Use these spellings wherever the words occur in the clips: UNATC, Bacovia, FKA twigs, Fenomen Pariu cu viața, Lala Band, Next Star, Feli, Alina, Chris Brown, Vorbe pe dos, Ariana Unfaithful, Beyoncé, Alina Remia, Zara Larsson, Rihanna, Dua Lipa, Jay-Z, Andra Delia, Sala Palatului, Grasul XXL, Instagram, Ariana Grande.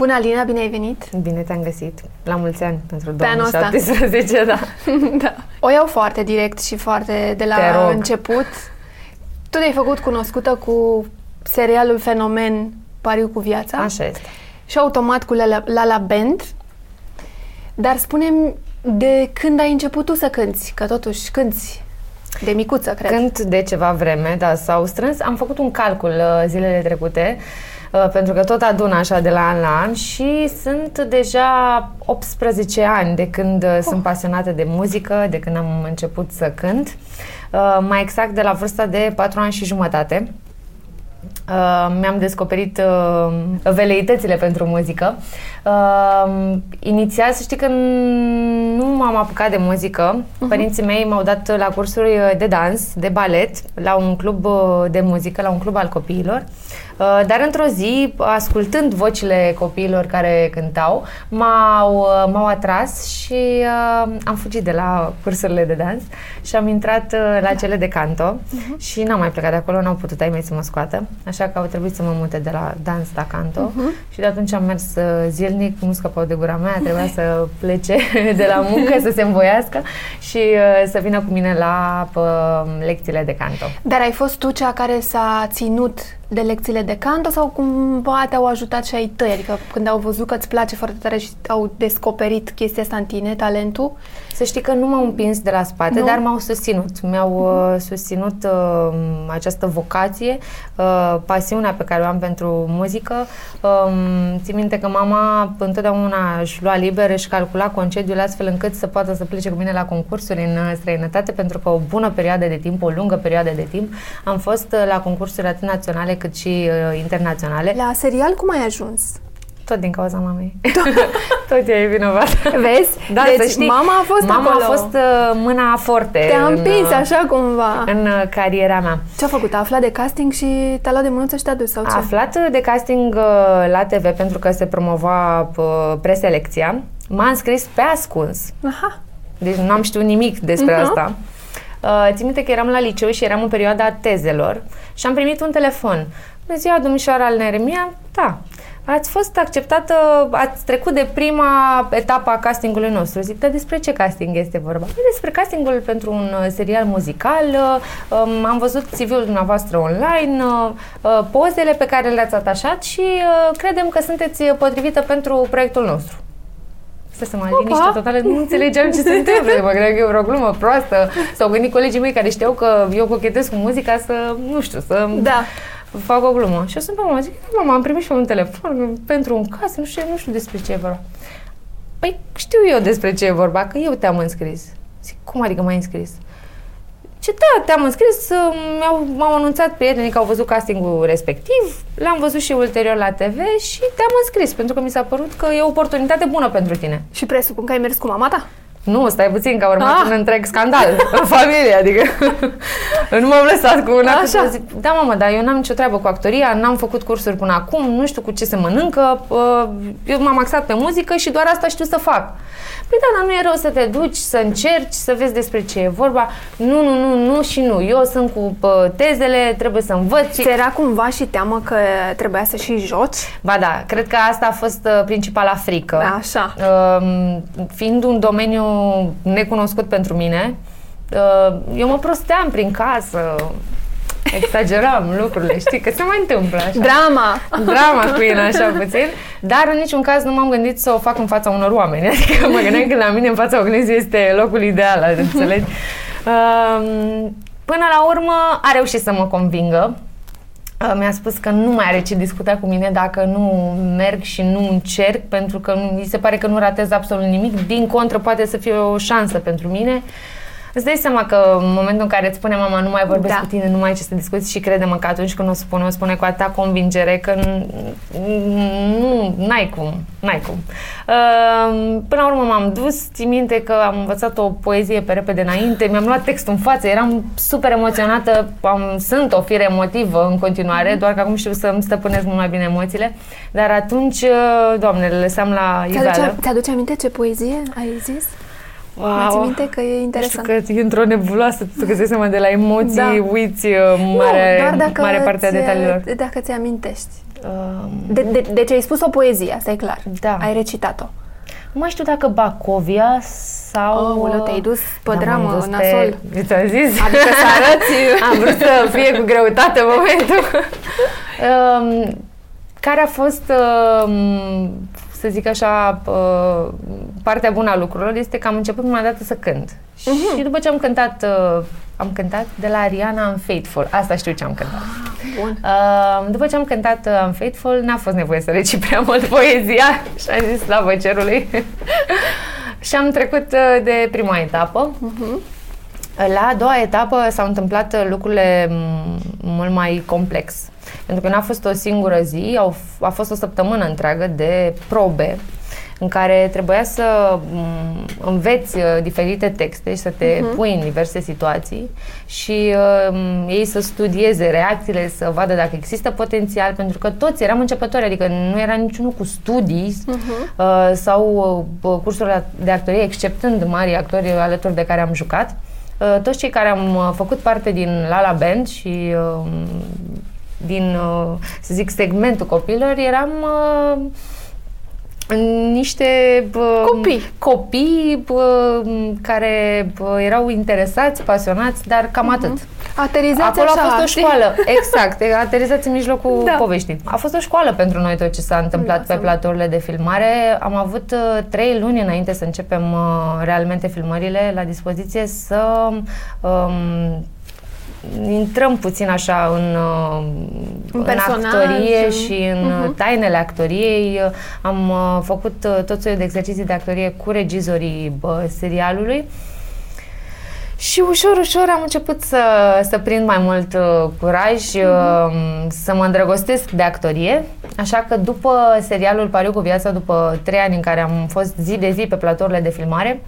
Bună, Alina, bine ai venit! Bine te-am găsit! La mulți ani pentru 2017, da. Da. O iau foarte direct și foarte de la început. Tu te-ai făcut cunoscută cu serialul Fenomen Pariu cu viața. Așa este. Și automat cu Lala Band. Dar spune-mi, de când ai început tu să cânti? Că totuși cânti de micuță, cred. Cânt de ceva vreme, dar s-au strâns. Am făcut un calcul zilele trecute, pentru că tot adun așa de la an la an și sunt deja 18 ani de când sunt pasionată de muzică, de când am început să cânt. Mai exact de la vârsta de 4 ani și jumătate. Mi-am descoperit veleitățile pentru muzică. Inițial, să știi că nu m-am apucat de muzică. Părinții mei m-au dat la cursuri de dans, de balet, la un club de muzică, la un club al copiilor. Dar într-o zi, ascultând vocile copiilor care cântau, m-au atras și am fugit de la cursurile de dans și am intrat la cele de canto și n-am mai plecat de acolo, n-au putut ai mei să mă scoată, așa că au trebuit să mă mute de la dans la canto și de atunci am mers zilnic, nu scăpau de gura mea, trebuia să plece de la muncă, să se învoiască și să vină cu mine la lecțiile de canto. Dar ai fost tu cea care s-a ținut de lecțiile de canto sau cumva te-au ajutat și ai tăi? Adică când au văzut că îți place foarte tare și au descoperit chestia asta în tine, talentul? Să știi că nu m-au împins de la spate, dar m-au susținut. Mi-au susținut această vocație, pasiunea pe care o am pentru muzică. Țin minte că mama întotdeauna își lua liber, își calcula concediul astfel încât să poată să plece cu mine la concursuri în străinătate, pentru că o bună perioadă de timp, o lungă perioadă de timp, am fost la concursuri atât naționale cât și internaționale. La serial cum ai ajuns? Tot din cauza mamei. Tot ea e vinovată. Vezi? Da, deci să știi, mama a fost mâna forte. Te-a împins așa cumva în cariera mea. Ce-a făcut? A aflat de casting și te-a luat de mânuță și te-a dus sau ce? A aflat de casting la TV pentru că se promova preselecția. M-a înscris pe ascuns. Aha. Deci nu am știut nimic despre asta. Țin minte că eram la liceu și eram în perioada tezelor și am primit un telefon. Bună ziua, domnișoara Alneremia, da, ați fost acceptată, ați trecut de prima etapă a castingului nostru. Zic, dar despre ce casting este vorba? Despre castingul pentru un serial muzical, am văzut CV-ul dumneavoastră online, pozele pe care le-ați atașat și credem că sunteți potrivită pentru proiectul nostru. Să mă liniște totală, nu înțelegeam ce se întâmplă. Mă gândeam că e vreo glumă proastă. S-au gândit colegii mei care știau că eu cochetez cu muzica să, nu știu, să fac o glumă. Și eu sunt pe mama, zic, mama, am primit și un telefon pentru un caz, nu știu despre ce e vorba. Păi știu eu despre ce e vorba, că eu te-am înscris. Zic, cum adică m-ai înscris? Și da, te-am înscris, m-au anunțat prietenii că au văzut castingul respectiv, l-am văzut și ulterior la TV și te-am înscris, pentru că mi s-a părut că e o oportunitate bună pentru tine. Și presupun că ai mers cu mama ta? Nu, stai puțin, că a urmat un întreg scandal în familie, adică nu m-am lăsat cu una. Așa. Zic, da, mamă, dar eu n-am nicio treabă cu actoria, n-am făcut cursuri până acum, nu știu cu ce se mănâncă, eu m-am axat pe muzică și doar asta știu să fac. Păi da, dar nu e rău să te duci, să încerci, să vezi despre ce e vorba. Nu, eu sunt cu tezele, trebuie să învăț. Ți era cumva și teamă că trebuia să și joci? Ba da, cred că asta a fost principala frică. Așa. Fiind un domeniu necunoscut pentru mine, eu mă prosteam prin casă, exageram lucrurile, știi, că se mai întâmplă așa. Drama queen, așa puțin, dar în niciun caz nu m-am gândit să o fac în fața unor oameni, adică mă gândeam că la mine în fața oglinzii este locul ideal, înțelegi? Până la urmă a reușit să mă convingă. Mi-a spus că nu mai are ce discuta cu mine dacă nu merg și nu încerc, pentru că mi se pare că nu ratez absolut nimic, din contră poate să fie o șansă pentru mine. Îți dai seama că în momentul în care îți spune mama nu mai vorbesc cu tine, nu mai ai ce să discuți, și crede-mă că atunci când o spune cu atâta convingere că n-ai cum. Până la urmă m-am dus, țin minte că am învățat o poezie pe repede înainte, mi-am luat textul în față, eram super emoționată, sunt o fire emotivă în continuare, doar că acum știu să-mi stăpânesc mult mai bine emoțiile, dar atunci, Doamne, le lăsam la iveală. Te-aduce aminte ce poezie ai zis? Wow. Mă-ți minte că e interesant. Știu că e într-o nebuloasă, tu găsești seama de la emoții, uiți mare partea detaliilor. Dacă ți amintești. Deci ai spus o poezie, asta e clar. Da. Ai recitat-o. Nu mai știu dacă Bacovia sau... Oulă, te-ai dus pe dramă, nasol. Ți-am zis? Adică să arăți... Am vrut să fie cu greutate momentul. Care a fost, să zic așa, partea bună a lucrurilor este că am început prima dată să cânt. Și după ce am cântat, am cântat de la Ariana Unfaithful. Asta știu ce am cântat. Bun. După ce am cântat Unfaithful, n-a fost nevoie să recit prea mult poezia și am zis slavă cerului. Și am trecut de prima etapă. La a doua etapă s-au întâmplat lucrurile mult mai complex. Pentru că n-a fost o singură zi, a fost o săptămână întreagă de probe în care trebuia să înveți diferite texte și să te pui în diverse situații și ei să studieze reacțiile, să vadă dacă există potențial, pentru că toți eram începători, adică nu era niciunul cu studii sau cursuri de actorie, exceptând mari actori alături de care am jucat. Toți cei care am făcut parte din Lala Band și din, să zic, segmentul copiilor, eram niște copii care erau interesați, pasionați, dar cam atât. Aterizați acolo așa, a fost o școală, exact, aterizați în mijlocul poveștii. A fost o școală pentru noi tot ce s-a întâmplat pe platourile de filmare. Am avut 3 luni înainte să începem realmente filmările la dispoziție să intrăm puțin așa în actorie și în tainele actoriei. Am făcut tot soiul de exerciții de actorie cu regizorii serialului și ușor, ușor am început să prind mai mult curaj, să mă îndrăgostesc de actorie. Așa că după serialul Pariu cu viața, după 3 ani în care am fost zi de zi pe platourile de filmare,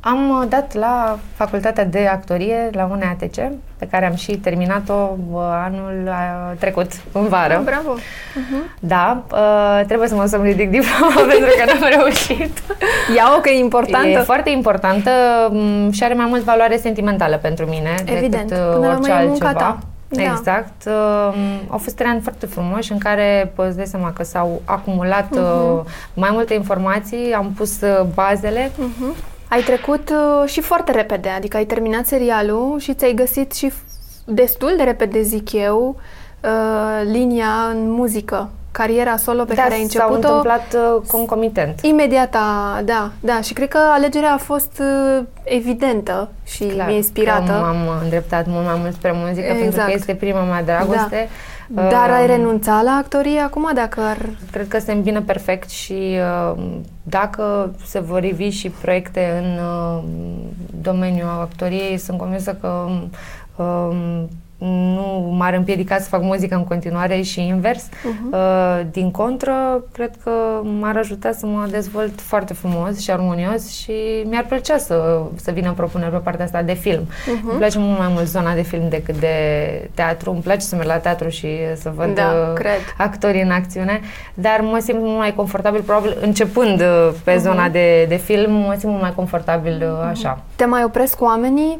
am dat la facultatea de actorie la UNATC, pe care am și terminat-o anul trecut, în vară. Bravo! Da, trebuie să mă ridic diploma pentru că n-am reușit. Ia-o că e importantă! E foarte importantă și are mai mult valoare sentimentală pentru mine. Evident, decât orice altceva. Ta. Da. Exact. Au fost 3 ani foarte frumoși în care îți dai seama că s-au acumulat mai multe informații, am pus bazele. Ai trecut și foarte repede, adică ai terminat serialul și ți-ai găsit și destul de repede, zic eu, linia în muzică, cariera solo pe care ai început-o. Da, s-a întâmplat concomitent. Imediat, da, și cred că alegerea a fost evidentă și clar, inspirată. Clar, m-am îndreptat mult mai mult spre muzică, pentru că este prima mea dragoste. Da. Dar ai renunțat la actorie acum, dacă ar... Cred că se îmbină perfect și dacă se vor ivi și proiecte în domeniul actoriei, sunt convinsă că nu m-ar împiedica să fac muzică în continuare și invers. Din contră, cred că m-ar ajuta să mă dezvolt foarte frumos și armonios și mi-ar plăcea să vină propuneri pe partea asta de film. Îmi place mult mai mult zona de film decât de teatru. Îmi place să merg la teatru și să văd actorii în acțiune, dar mă simt mult mai confortabil, probabil începând pe zona de film, mă simt mult mai confortabil așa. Te mai opresc oamenii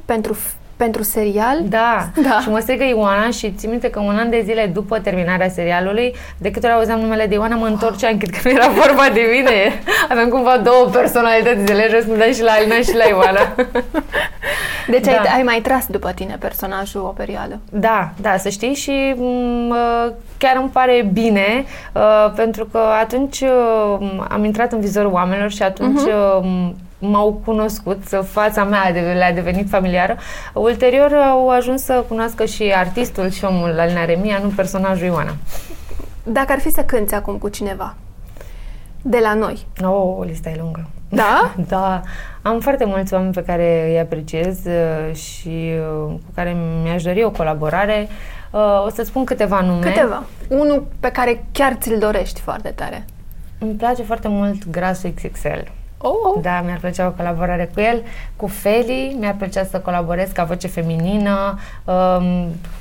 pentru serial? Da. Și mă strigă Ioana și țin minte că un an de zile după terminarea serialului, de câte ori auzeam numele de Ioana, mă întorceam, cât că nu era vorba de mine. Aveam cumva 2 personalități de le răspundeam și la Alina și la Ioana. Deci ai mai tras după tine personajul o perioadă. Da, să știi, și chiar îmi pare bine, pentru că atunci am intrat în vizorul oamenilor și atunci... m-au cunoscut, fața mea le-a devenit familiară. Ulterior au ajuns să cunoască și artistul și omul Alina Remia, nu personajul Ioana. Dacă ar fi să cânți acum cu cineva de la noi? O listă e lungă. Da? Da. Am foarte mulți oameni pe care îi apreciez și cu care mi-aș dori o colaborare. O să spun câteva nume. Unul pe care chiar ți-l dorești foarte tare. Îmi place foarte mult Grasul XXL. Oh. Da, mi-ar plăcea o colaborare cu el. Cu Feli mi-ar plăcea să colaborez ca voce feminină.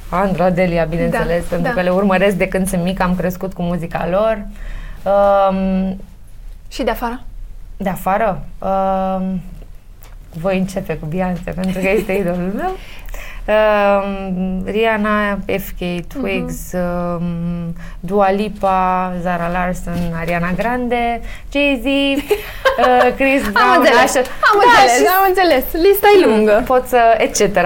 Andra Delia, bineînțeles, pentru că le urmăresc de când sunt mică, am crescut cu muzica lor. Și de afară? De afară? Voi începe cu Beyoncé, pentru că este idolul meu. Rihanna, FKA twigs, Dua Lipa, Zara Larsson, Ariana Grande, Jay-Z, Chris Brown. Am înțeles. Lista e lungă. Pot să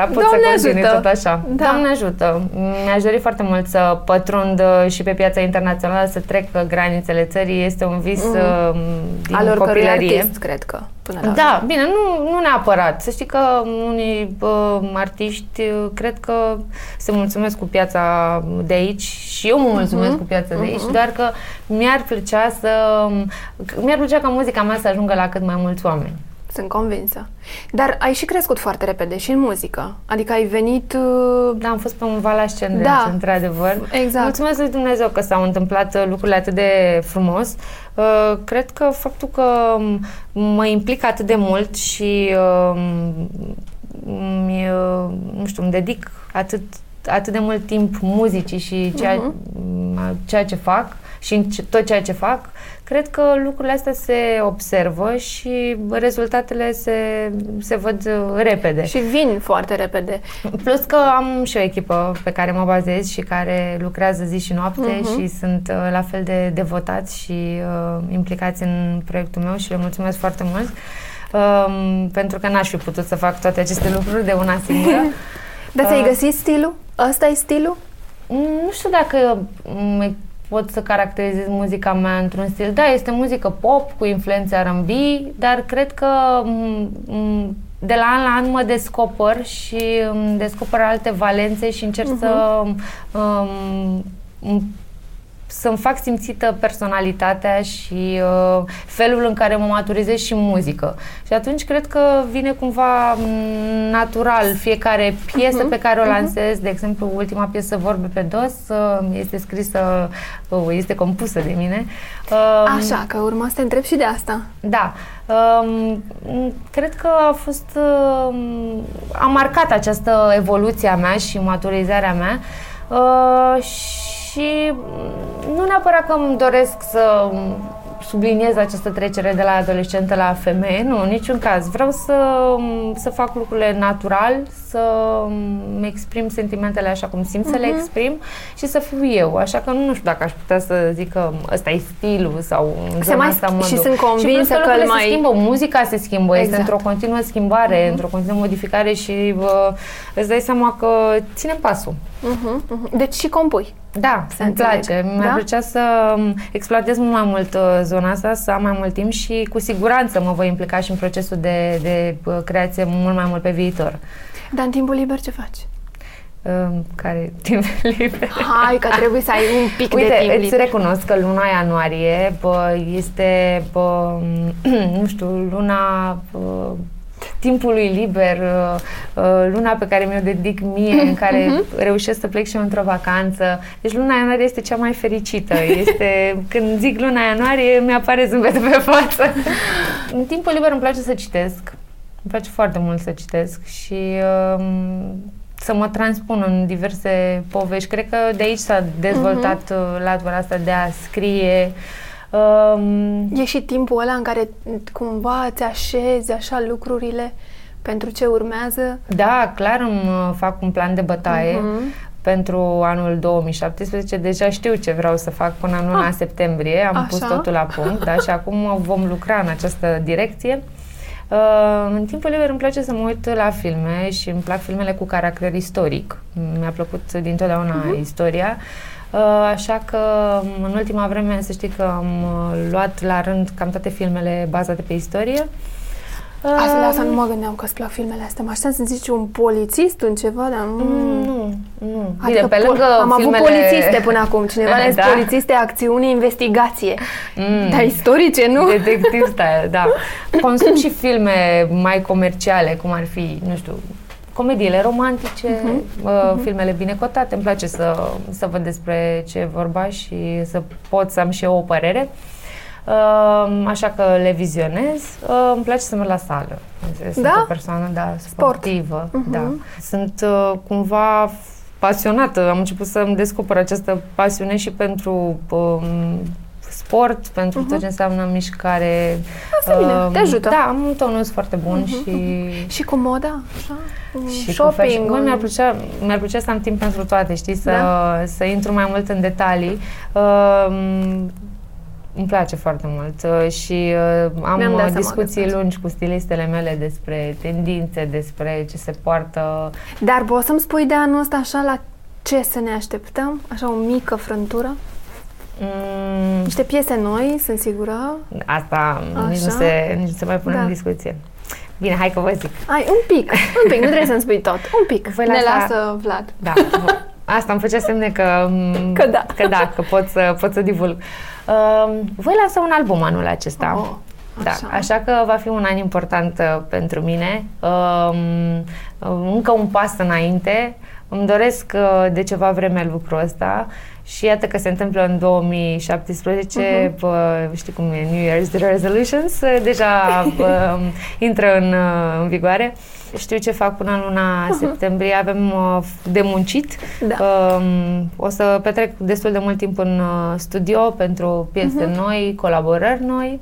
continui tot așa. Da. Doamne ajută. Mi-aș dori foarte mult să pătrund și pe piața internațională, să trec granițele țării. Este un vis din al oricărui artist, cred că. Da, bine, nu neapărat. Să știi că unii artiști cred că se mulțumesc cu piața de aici și eu mă mulțumesc cu piața de aici, doar că mi-ar plăcea ca muzica mea să ajungă la cât mai mulți oameni. Sunt convinsă. Dar ai și crescut foarte repede și în muzică. Adică ai venit... Da, am fost pe un val ascendent, într-adevăr. Exact. Mulțumesc lui Dumnezeu că s-au întâmplat lucrurile atât de frumos. Cred că faptul că mă implic atât de mult și îmi dedic atât de mult timp muzicii și ceea ce fac și în tot ceea ce fac, cred că lucrurile astea se observă și rezultatele se văd repede. Și vin foarte repede. Plus că am și o echipă pe care mă bazez și care lucrează zi și noapte și sunt la fel de devotați și implicați în proiectul meu și le mulțumesc foarte mult pentru că n-aș fi putut să fac toate aceste lucruri de una singură. Dar ți-ai găsit stilul? Ăsta e stilul? Nu știu dacă pot să caracterizez muzica mea într-un stil. Da, este muzică pop cu influențe R&B, dar cred că de la an la an mă descoper și îmi descoper alte valențe și încerc să-mi fac simțită personalitatea și felul în care mă maturizez și muzică. Și atunci cred că vine cumva natural fiecare piesă pe care o lansez. De exemplu, ultima piesă, Vorbe pe dos, este scrisă, este compusă de mine. Așa, că urma să te întreb și de asta. Da. Cred că a fost... a marcat această evoluție a mea și maturizarea mea și nu neapărat că îmi doresc să subliniez această trecere de la adolescentă la femeie, nu, în niciun caz. Vreau să fac lucrurile natural, să-mi exprim sentimentele așa cum simt să le exprim și să fiu eu. Așa că nu știu dacă aș putea să zic că ăsta e stilul sau zona asta mă duc. Și sunt convinsă că lucrurile se schimbă, muzica se schimbă, exact. Este într-o continuă schimbare, într-o continuă modificare și îți dai seama că ținem pasul. Deci și compui. Da, îmi place. Mi-ar plăcea să exploatez mult mai mult zona asta, să am mai mult timp și cu siguranță mă voi implica și în procesul de creație mult mai mult pe viitor. Dar în timpul liber ce faci? Care timp liber? Hai că trebuie să ai un pic de timp liber. Uite, îți recunosc că luna ianuarie este, nu știu, luna... timpului liber, luna pe care mi-o dedic mie, în care reușesc să plec și eu într-o vacanță. Deci luna ianuarie este cea mai fericită. Este, când zic luna ianuarie, mi-apare zâmbetul pe față. În timpul liber îmi place să citesc. Îmi place foarte mult să citesc și să mă transpun în diverse povești. Cred că de aici s-a dezvoltat latura asta de a scrie. E și timpul ăla în care cumva îți așezi așa lucrurile pentru ce urmează? Da, clar îmi fac un plan de bătaie pentru anul 2017. Deja știu ce vreau să fac până în luna septembrie. Am pus totul la punct, da? Și acum vom lucra în această direcție. În timpul liber îmi place să mă uit la filme și îmi plac filmele cu caracter istoric. Mi-a plăcut dintotdeauna istoria. Așa că în ultima vreme să știi că am luat la rând cam toate filmele bazate pe istorie. Asta nu mă gândeam că îți plac filmele astea. Mă așteptam să zici un polițist, un ceva, dar nu. Adică pe lângă am avut polițiste până acum. Cineva le-a zis polițiste, acțiune, investigație. Dar istorice, nu? Detectiv style, da. Consum și filme mai comerciale, cum ar fi, nu știu, comediile romantice, filmele bine cotate. Îmi place să văd despre ce e vorba și să pot să am și eu o părere. Așa că le vizionez. Îmi place să merg la sală. Sunt o persoană sportivă. Da. Sunt cumva pasionată. Am început să-mi descoper această pasiune și pentru sport, pentru tot ce înseamnă mișcare. Asta bine, te ajută. Da, am un tonus foarte bun și... Și cu moda? Așa? Și shopping. Bă, mi-ar plăcea să am timp pentru toate, știi? Să intru mai mult în detalii. Îmi place foarte mult și am discuții lungi cu stilistele mele despre tendințe, despre ce se poartă. Dar poți să-mi spui de anul ăsta așa la ce să ne așteptăm? Așa o mică frântură? Niște piese noi, sunt sigură. Asta nici nu se mai pune în discuție. Bine, hai că vă zic. Ai, un pic, nu trebuie să-mi spui tot. Un pic, lasă Vlad. Da, asta îmi făcea semne că pot să divulg. Voi lasă un album anul acesta. Așa că va fi un an important pentru mine. Încă un pas înainte. Îmi doresc de ceva vreme lucrul ăsta și iată că se întâmplă în 2017, știi cum e, New Year's Resolutions, deja intră în vigoare. Știu ce fac până în luna septembrie, avem de muncit. O să petrec destul de mult timp în studio pentru piese noi, colaborări noi.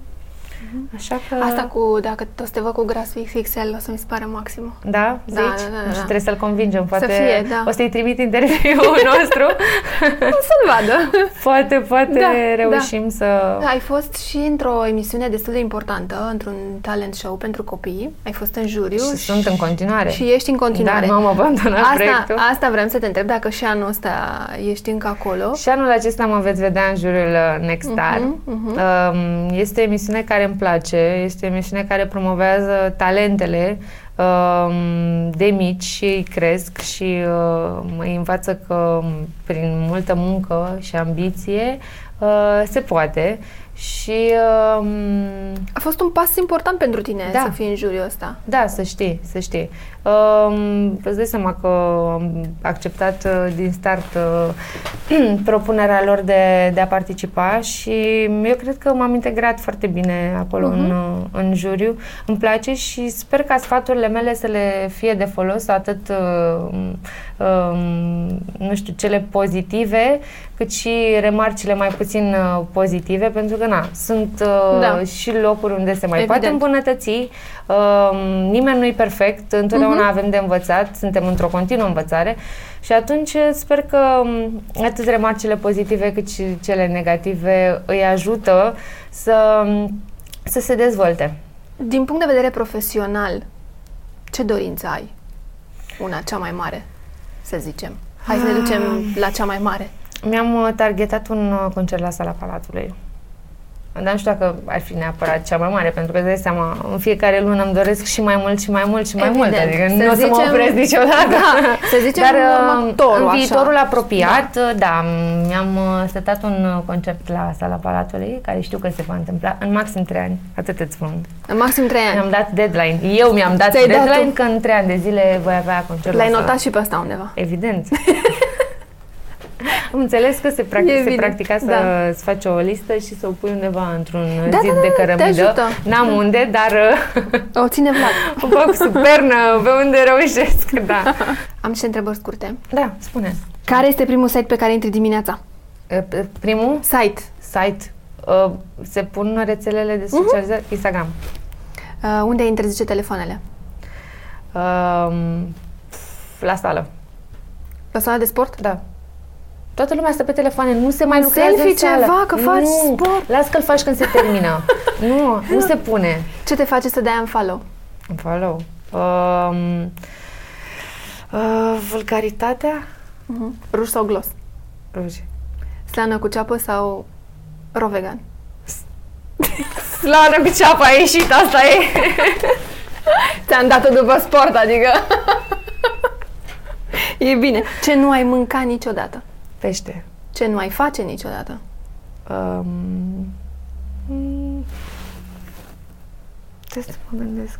Așa că... Asta cu, dacă tot să te văd cu Grasul XXL, o să-mi spară maximum. Da? Zici? Da. Și trebuie să-l convingem, poate să fie, o să-i trimit interviul nostru. O să-l vadă. Poate reușim să... Ai fost și într-o emisiune destul de importantă, într-un talent show pentru copii, ai fost în juriu. Și sunt în continuare. Și ești în continuare. Da, nu am abandonat proiectul. Asta vreau să te întreb, dacă și anul ăsta ești încă acolo. Și anul acesta mă veți vedea în juriul Next Star. Este o emisiune care îmi place, este o emisiune care promovează talentele de mici și îi cresc și îi învață că prin multă muncă și ambiție se poate și... A fost un pas important pentru tine să fii în juriul ăsta. Da, să știi. Îți dai seama că am acceptat din start propunerea lor de a participa și eu cred că m-am integrat foarte bine acolo în juriu. Îmi place și sper ca sfaturile mele să le fie de folos, atât nu știu, cele pozitive, cât și remarcile mai puțin pozitive, pentru că sunt și locuri unde se mai poate îmbunătăți. Nimeni nu-i perfect, întotdeauna avem de învățat, suntem într-o continuă învățare și atunci sper că atât remarcile pozitive cât și cele negative îi ajută să se dezvolte. Din punct de vedere profesional, ce dorință ai? Una cea mai mare, să zicem. Hai să ne ducem la cea mai mare. Mi-am targetat un concert la Sala Palatului. Dar nu știu dacă ar fi neapărat cea mai mare, pentru că îți dai seama, în fiecare lună îmi doresc și mai mult și mai mult și mai mult. Adică nu o să mă opresc niciodată. Da, să zicem. Dar în viitorul apropiat, mi-am setat un concept la Sala Palatului, care știu că se va întâmpla în maxim 3 ani. Atât îți spun. În maxim 3 ani. Mi-am dat deadline. Eu mi-am dat deadline că în 3 ani de zile voi avea concert. L-ai notat și pe asta undeva. Evident. Am înțeles că se practica să-ți faci o listă și să o pui undeva într-un zid de cărămidă. N-am unde, dar... O ține Vlad. O fac supernă, pe unde reușesc, Am niște întrebări scurte. Da, spune. Care este primul site pe care intri dimineața? Primul? Site. Se pun rețelele de socializare? Instagram. Unde ai interzice telefoanele? La sală. La sala de sport? Da. Toată lumea stă pe telefoane, nu se mai lucrează selfie în sală. Ceva, că faci sport. Lasă că-l faci când se termină. nu se pune. Ce te face să dai unfollow? Unfollow? Vulgaritatea? Ruj sau glos? Ruj. Slană cu ceapă sau rovegan? Slană cu ceapă a ieșit, asta e. Ți-am dat-o după sport, adică. E bine. Ce nu ai mâncat niciodată? Pește. Ce nu ai face niciodată? Trebuie să mă gândesc.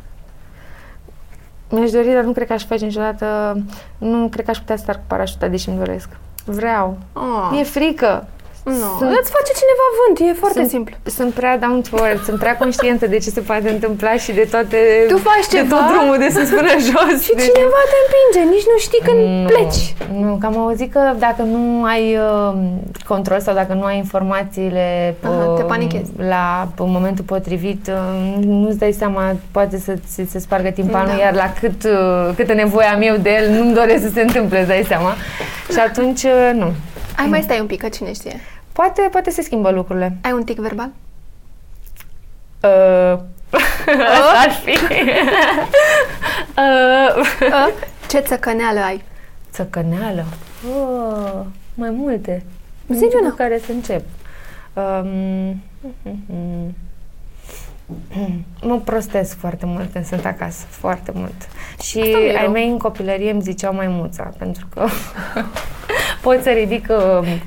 Mi-aș dori, dar nu cred că aș face niciodată. Nu cred că aș putea să sar cu parașuta, deși îmi doresc. Vreau. E frică. Nu. Îți face cineva vânt, e foarte simplu. Sunt prea down to earth, sunt prea conștientă de ce se poate întâmpla și de toate... Tu faci ceva, de tot drumul de sus până jos. Și cineva te împinge, nici nu știi când pleci. Nu, că am auzit că dacă nu ai control sau dacă nu ai informațiile te panichezi la momentul potrivit, nu-ți dai seama, poate să-ți se spargă timpanul, iar la câtă nevoie am eu de el, nu-mi doresc să se întâmple, îți dai seama. Și atunci, nu. Ai mai stai un pic, că cine știe. Poate se schimbă lucrurile. Ai un tic verbal? Asta ar fi. Ce țăcăneală ai? Țăcăneală? Mai multe. Zici una. Cu care să încep. Mă prostesc foarte mult când sunt acasă, foarte mult. Și ai mei în copilărie îmi ziceau maimuța, pentru că pot să ridic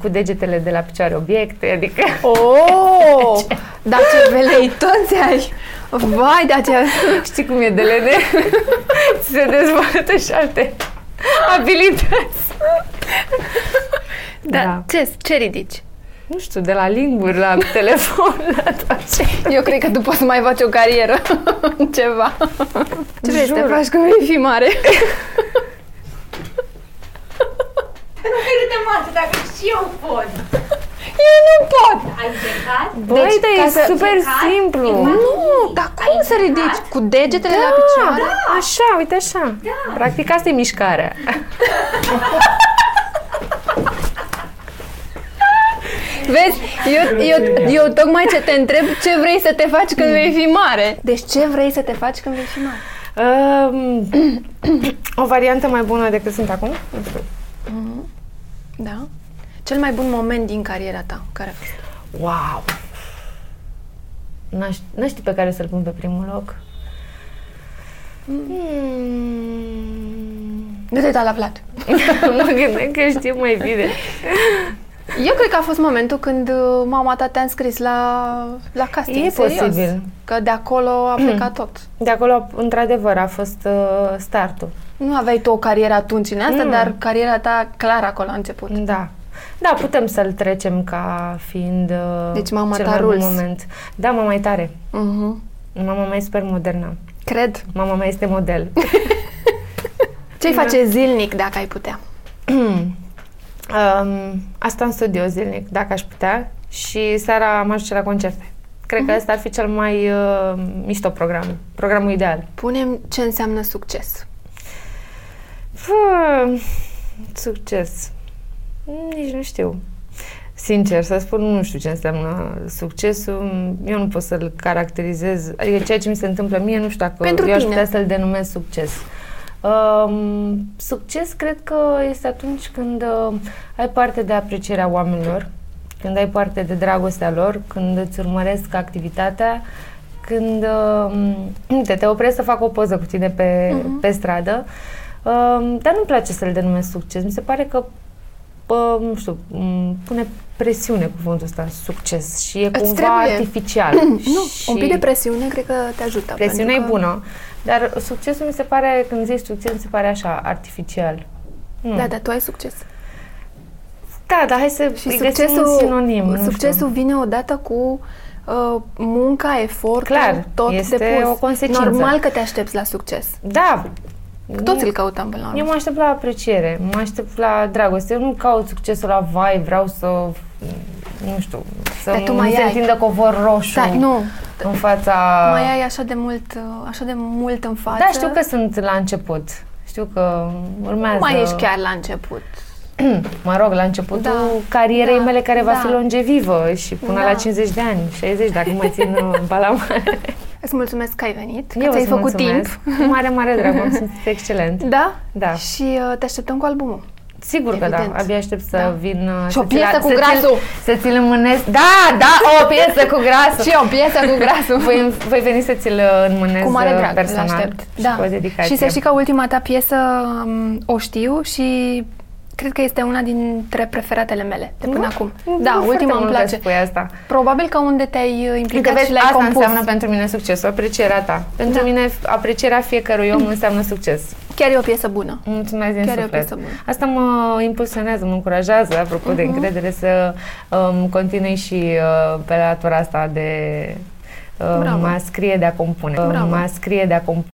cu degetele de la picioare obiecte, adică... Oh! Dar ce veleități ai! Vai, dar ce... Știi cum e de lene? Se dezvoltă și alte abilități. Da. Ce ridici? Nu știu, de la linguri, la telefon, la toate. Eu cred că tu poți să mai faci o carieră, ceva. Ce vrei să te faci când vei fi mare? Nu credem atât, dacă și eu pot. Eu nu pot! Ai încercat? Băi, deci, e super simplu. Nu, dar cum să ridici? Cu degetele la picioare? Da, așa, uite așa. Da. Practic asta e mișcarea. Vezi, eu tocmai ce te întreb, ce vrei să te faci când vei fi mare? Deci ce vrei să te faci când vei fi mare? O variantă mai bună decât sunt acum? Nu știu. Da. Cel mai bun moment din cariera ta, care a fost? Wow! N-aș ști pe care să-l pun pe primul loc. Nu te da la plat. Mă gândeam că știu mai bine. Eu cred că a fost momentul când mama ta te-a înscris la casting. E serios. Posibil. Că de acolo a plecat tot. De acolo, într-adevăr, a fost startul. Nu aveai tu o carieră atunci în asta, dar cariera ta clar acolo a început. Da. Da, putem să-l trecem ca fiind deci mama cel mai bun moment. Da, mama e tare. Mama mea e super modernă. Cred. Mama mea este model. Ce-i face zilnic dacă ai putea? Asta în studio zilnic, dacă aș putea, și seara am ajuns la concerte. Cred că ăsta ar fi cel mai mișto programul ideal. Punem ce înseamnă succes. Succes. Nici nu știu. Sincer, să spun, nu știu ce înseamnă succesul. Eu nu pot să-l caracterizez. Adică ceea ce mi se întâmplă mie, nu știu dacă eu aș putea să-l denumesc succes. Succes cred că este atunci când ai parte de aprecierea oamenilor, când ai parte de dragostea lor, când îți urmăresc activitatea, când te opresc să fac o poză cu tine pe stradă. Dar nu-mi place să-l denumesc succes. Mi se pare că nu știu, pune presiune cuvântul ăsta, succes, și e cumva artificial. Și un pic de presiune cred că te ajută. Presiunea e bună, dar succesul mi se pare, când zici succes, mi se pare așa, artificial. Da, dar tu ai succes. Da, dar hai să găsim un sinonim. Succesul vine odată cu munca, efort, clar, tot este depus. O consecință. Normal că te aștepți la succes. Da. Toți îl căutăm până la urmă. Eu mă aștept la apreciere, mă aștept la dragoste. Eu nu caut succesul la vai, vreau să, nu știu, să nu se întindă covor roșu în fața... Mai ai așa de mult în față. Da, știu că sunt la început. Știu că urmează... Nu mai ești chiar la început. Mă rog, la începutul carierei mele, care va fi longevivă și până la 50 de ani, 60, dacă mă țin balamare. Îți mulțumesc că ai venit, că ți-ai făcut timp. Mare, mare drag, am simțit excelent. Da? Și te așteptăm cu albumul. Sigur că da, abia aștept să vin... Și o piesă cu Grasul! Să ți-l înmânesc... Da, o piesă cu Grasul! Și o piesă cu Grasul! Voi veni să ți-l înmânesc personal. Aștept. Și cu o dedicație. Și să știi că ultima ta piesă o știu și... Cred că este una dintre preferatele mele de până acum. Da, ultima îmi place. Asta. Probabil că unde te-ai implicat și l-ai compus. Asta înseamnă pentru mine succes, aprecierea ta. Pentru mine aprecierea fiecărui om înseamnă succes. Chiar e o piesă bună. Mulțumesc din suflet. Asta mă impulsionează, mă încurajează, apropo de încredere, să continui și pe latura asta de a scrie, de a compune.